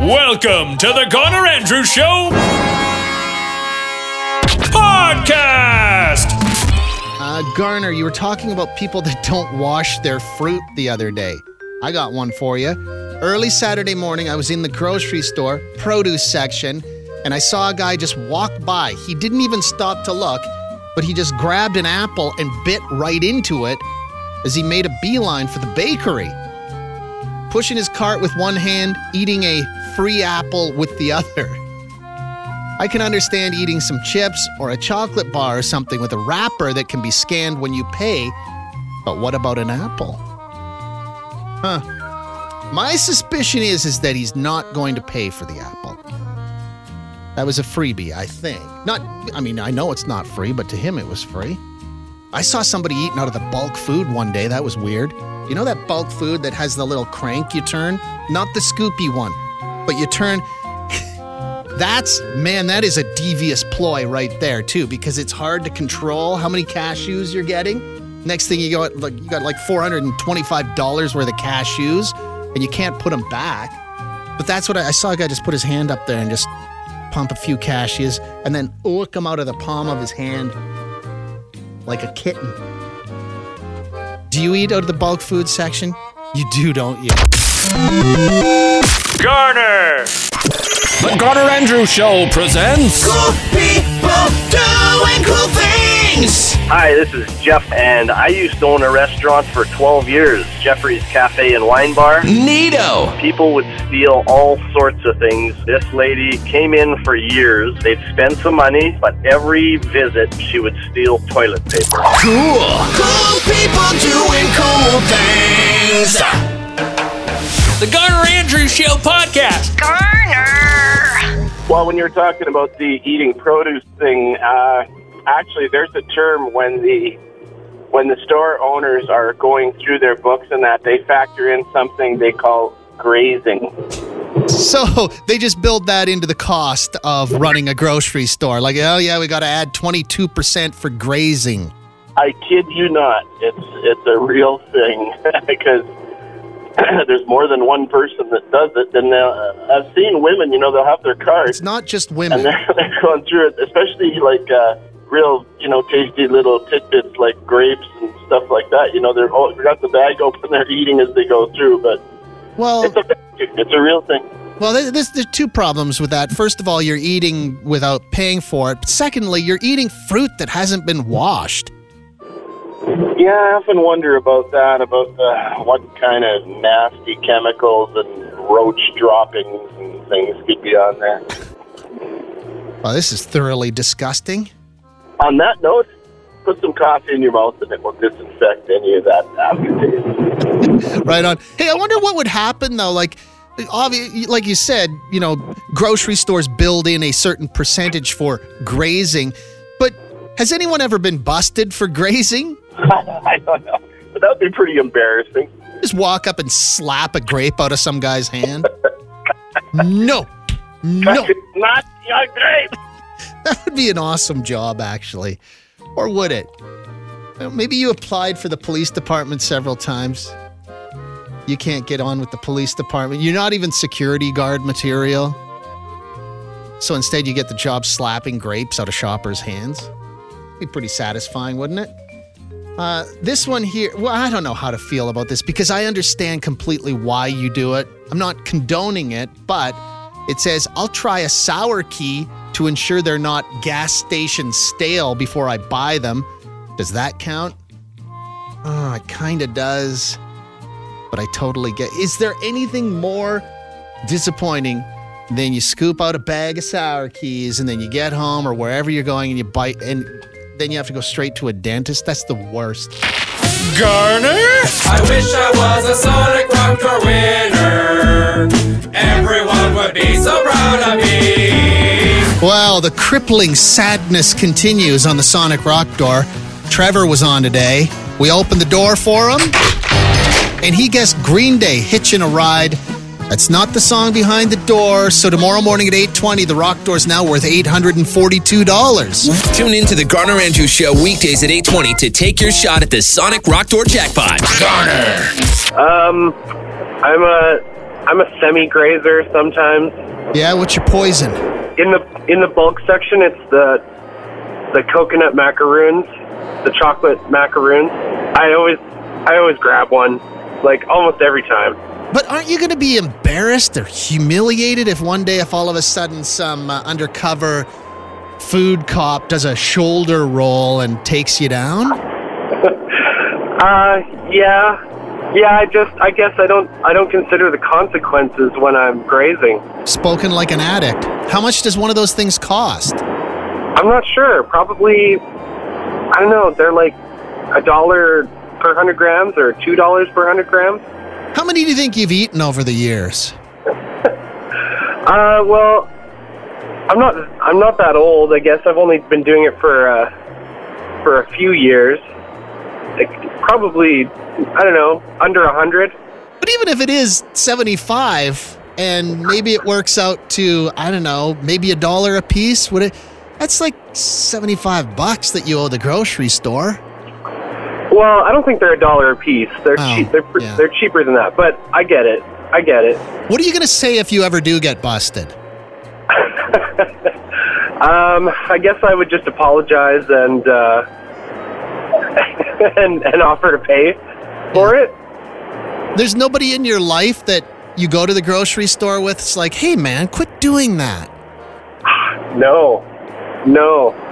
Welcome to the Garner Andrews Show podcast. Garner, you were talking about people that don't wash their fruit the other day. I got one for you. Early Saturday morning, I was in the grocery store, produce section, and I saw a guy just walk by. He didn't even stop to look, but he just grabbed an apple and bit right into it as he made a beeline for the bakery. Pushing his cart with one hand, eating a free apple with the other. I can understand eating some chips or a chocolate bar or something with a wrapper that can be scanned when you pay, but what about an apple? Huh. My suspicion is that he's not going to pay for the apple. That was a freebie, I think. I know it's not free, but to him it was free. I saw somebody eating out of the bulk food one day. That was weird. You know that bulk food that has the little crank you turn? Not the scoopy one, but you turn... that is a devious ploy right there, too, because it's hard to control how many cashews you're getting. Next thing you got like $425 worth of cashews, and you can't put them back. But that's what I saw a guy just put his hand up there and just pump a few cashews and then look them out of the palm of his hand like a kitten. Do you eat out of the bulk food section? You do, don't you? Garner! The Garner Andrews Show presents... Cool people doing cool things! Hi, this is Jeff, and I used to own a restaurant for 12 years, Jeffrey's Cafe and Wine Bar. Neato! People would steal all sorts of things. This lady came in for years. They'd spend some money, but every visit, she would steal toilet paper. Cool! Cool people doing cool things! The Garner Andrews Show podcast. Garner! Well, when you're talking about the eating produce thing, actually, there's a term when the store owners are going through their books and that they factor in something they call grazing. So they just build that into the cost of running a grocery store. Like, oh yeah, we got to add 22% for grazing. I kid you not. It's a real thing because there's more than one person that does it. And I've seen women, they'll have their cart. It's not just women. And they're going through it, especially like... real, tasty little tidbits like grapes and stuff like that. They're all got the bag open, they're eating as they go through, but it's a real thing. Well, there's two problems with that. First of all, you're eating without paying for it. Secondly, you're eating fruit that hasn't been washed. Yeah, I often wonder about that, about what kind of nasty chemicals and roach droppings and things could be on there. Well, this is thoroughly disgusting. On that note, put some coffee in your mouth and it will disinfect any of that aftertaste. Right on. Hey, I wonder what would happen, though. Like you said, grocery stores build in a certain percentage for grazing. But has anyone ever been busted for grazing? I don't know. But that would be pretty embarrassing. Just walk up and slap a grape out of some guy's hand? No. Not your grape. That would be an awesome job, actually. Or would it? Maybe you applied for the police department several times. You can't get on with the police department. You're not even security guard material. So instead you get the job slapping grapes out of shoppers' hands. Be pretty satisfying, wouldn't it? This one here, well, I don't know how to feel about this because I understand completely why you do it. I'm not condoning it, but it says, I'll try a sour key to ensure they're not gas station stale before I buy them. Does that count? Oh, it kind of does, but I totally get. Is there anything more disappointing than you scoop out a bag of sour keys and then you get home or wherever you're going and you bite and then you have to go straight to a dentist? That's the worst. Garner? I wish I was a Sonic Rock Tour winner. Everyone would be so proud of me. Well, the crippling sadness continues on the Sonic Rock Door. Trevor was on today. We opened the door for him, and he guessed Green Day, Hitchin' a Ride. That's not the song behind the door, so tomorrow morning at 8:20, the Rock Door's now worth $842. Tune in to the Garner Andrews Show weekdays at 8:20 to take your shot at the Sonic Rock Door jackpot. Garner! I'm a... I'm a semi-grazer sometimes. Yeah, what's your poison? In the bulk section, it's the coconut macaroons, the chocolate macaroons. I always grab one, like almost every time. But aren't you going to be embarrassed or humiliated if all of a sudden some undercover food cop does a shoulder roll and takes you down? Yeah. I guess I don't consider the consequences when I'm grazing. Spoken like an addict. How much does one of those things cost? I'm not sure. Probably, I don't know. They're like $1 per 100 grams or $2 per 100 grams. How many do you think you've eaten over the years? Well, I'm not that old. I guess I've only been doing it for a few years. Like, probably, I don't know, under 100. But even if it is 75, and maybe it works out to, I don't know, maybe $1 a piece. That's like $75 that you owe the grocery store. Well, I don't think they're $1 a piece. They're cheap. They're cheaper than that. But I get it. What are you gonna say if you ever do get busted? I guess I would just apologize and offer to pay for it. There's nobody in your life that you go to the grocery store with. It's like, hey man, quit doing that. No.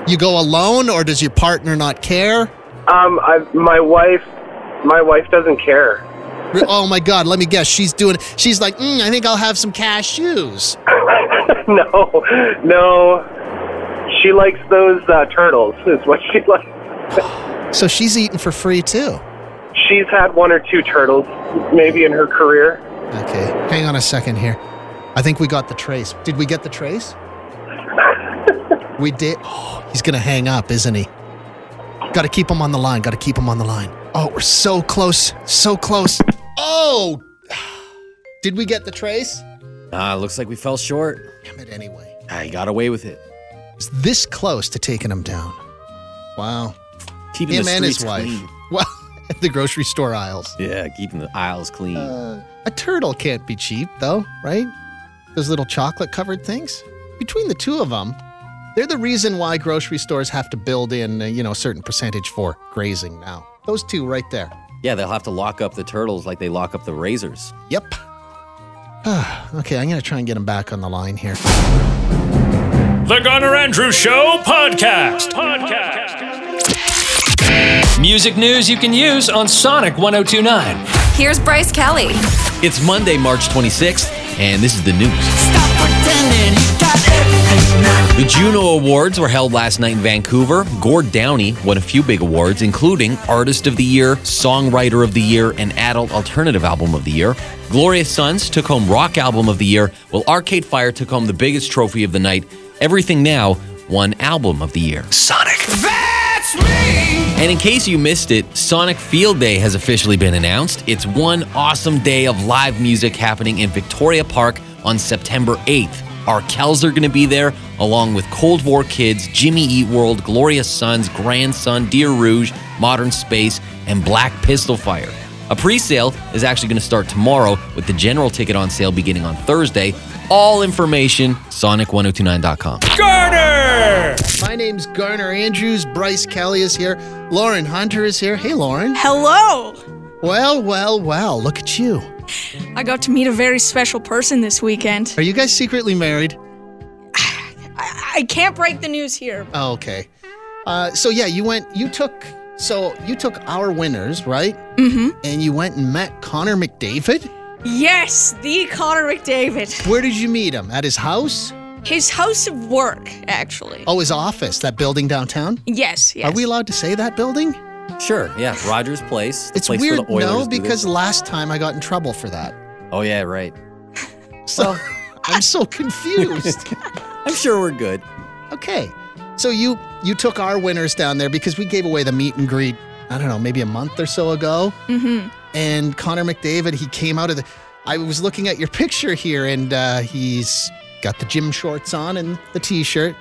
You go alone, or does your partner not care? My wife doesn't care. Oh my God! Let me guess. She's like, I think I'll have some cashews. No. She likes those turtles. Is what she likes. So she's eating for free too. She's had one or two turtles, maybe in her career. Okay, hang on a second here. I think we got the trace. Did we get the trace? We did. Oh, he's gonna hang up, isn't he? Got to keep him on the line. Oh, we're so close. Oh! Did we get the trace? Looks like we fell short. Damn it anyway. I got away with it. It's this close to taking him down. Wow. Keeping him and his wife. Clean. Well, at the grocery store aisles. Yeah, keeping the aisles clean. A turtle can't be cheap, though, right? Those little chocolate-covered things. Between the two of them, they're the reason why grocery stores have to build in, a certain percentage for grazing now. Those two right there. Yeah, they'll have to lock up the turtles like they lock up the razors. Yep. Okay, I'm going to try and get him back on the line here. The Garner Andrews Show Podcast. Music news you can use on Sonic 1029. Here's Bryce Kelly. It's Monday, March 26th, and this is the news. Stop pretending you got everything now. The Juno Awards were held last night in Vancouver. Gord Downie won a few big awards, including Artist of the Year, Songwriter of the Year, and Adult Alternative Album of the Year. Glorious Sons took home Rock Album of the Year, while Arcade Fire took home the biggest trophy of the night. Everything Now won Album of the Year. Sonic. That's me! And in case you missed it, Sonic Field Day has officially been announced. It's one awesome day of live music happening in Victoria Park on September 8th. Our Kells are going to be there, along with Cold War Kids, Jimmy Eat World, Glorious Sons, Grandson, Deer Rouge, Modern Space, and Black Pistol Fire. A pre-sale is actually going to start tomorrow, with the general ticket on sale beginning on Thursday. All information, sonic1029.com. Garner! My name's Garner Andrews. Bryce Kelly is here. Lauren Hunter is here. Hey, Lauren. Hello. Well, look at you. I got to meet a very special person this weekend. Are you guys secretly married? I can't break the news here. Oh, okay. So you took our winners, right? Mm-hmm. And you went and met Connor McDavid? Yes, the Connor McDavid. Where did you meet him? At his house? His house of work, actually. Oh, his office, that building downtown? Yes. Are we allowed to say that building? Sure, yeah, Rogers Place. It's place weird, the Oilers, no, because last time I got in trouble for that. Oh, yeah, right. So, I'm so confused. I'm sure we're good. Okay, so you took our winners down there because we gave away the meet and greet, I don't know, maybe a month or so ago. Mm-hmm. And Connor McDavid, he came out of the... I was looking at your picture here, and he's got the gym shorts on and the T-shirt.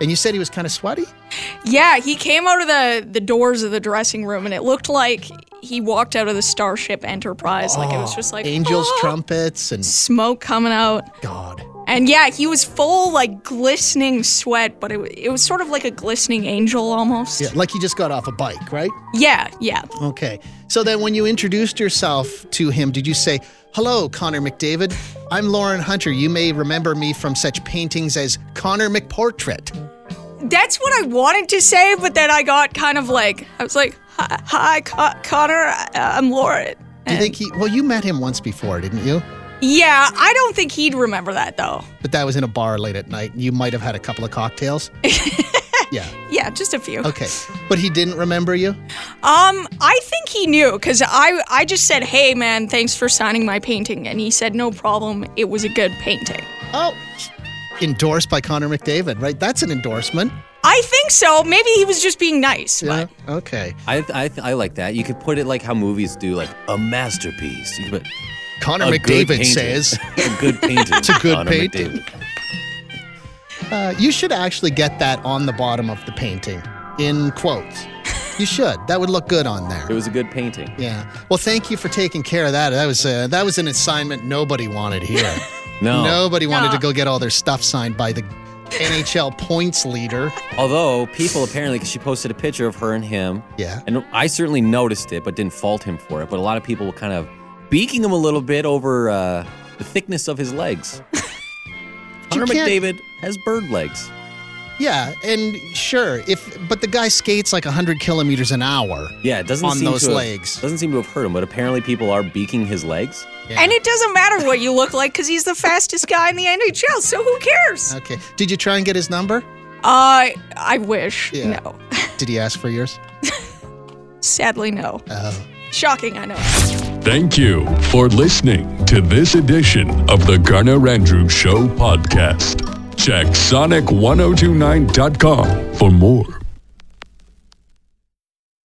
And you said he was kind of sweaty? Yeah, he came out of the doors of the dressing room, and it looked like he walked out of the Starship Enterprise. Oh, like it was just like angels, trumpets, and smoke coming out. God. And yeah, he was full like glistening sweat, but it was sort of like a glistening angel almost. Yeah, like he just got off a bike, right? Yeah, yeah. Okay. So then when you introduced yourself to him, did you say, "Hello, Connor McDavid. I'm Lauren Hunter. You may remember me from such paintings as Connor McPortrait." That's what I wanted to say, but then I got kind of like, I was like, "Hi, Connor. I'm Lauren." And do you think well, you met him once before, didn't you? Yeah, I don't think he'd remember that, though. But that was in a bar late at night. You might have had a couple of cocktails. Yeah. Yeah, just a few. Okay. But he didn't remember you? I think he knew, because I just said, "Hey, man, thanks for signing my painting." And he said, "No problem. It was a good painting." Oh, endorsed by Connor McDavid, right? That's an endorsement. I think so. Maybe he was just being nice. Yeah, but okay. I like that. You could put it like how movies do, like a masterpiece. But Connor McDavid says. A good painting. It's a good painting. You should actually get that on the bottom of the painting, in quotes. You should. That would look good on there. It was a good painting. Yeah. Well, thank you for taking care of that. That was an assignment nobody wanted here. No. Nobody wanted to go get all their stuff signed by the NHL points leader. Although, people apparently, because she posted a picture of her and him. Yeah. And I certainly noticed it, but didn't fault him for it. But a lot of people were kind of beaking him a little bit over the thickness of his legs. Connor McDavid has bird legs. Yeah, and sure, but the guy skates like 100 kilometers an hour. Yeah, it doesn't seem those legs. Doesn't seem to have hurt him, but apparently people are beaking his legs. Yeah. And it doesn't matter what you look like because he's the fastest guy in the NHL, so who cares? Okay. Did you try and get his number? I wish. Yeah. No. Did he ask for yours? Sadly, no. Oh. Shocking, I know. Thank you for listening to this edition of the Garner Andrews Show podcast. Check sonic1029.com for more.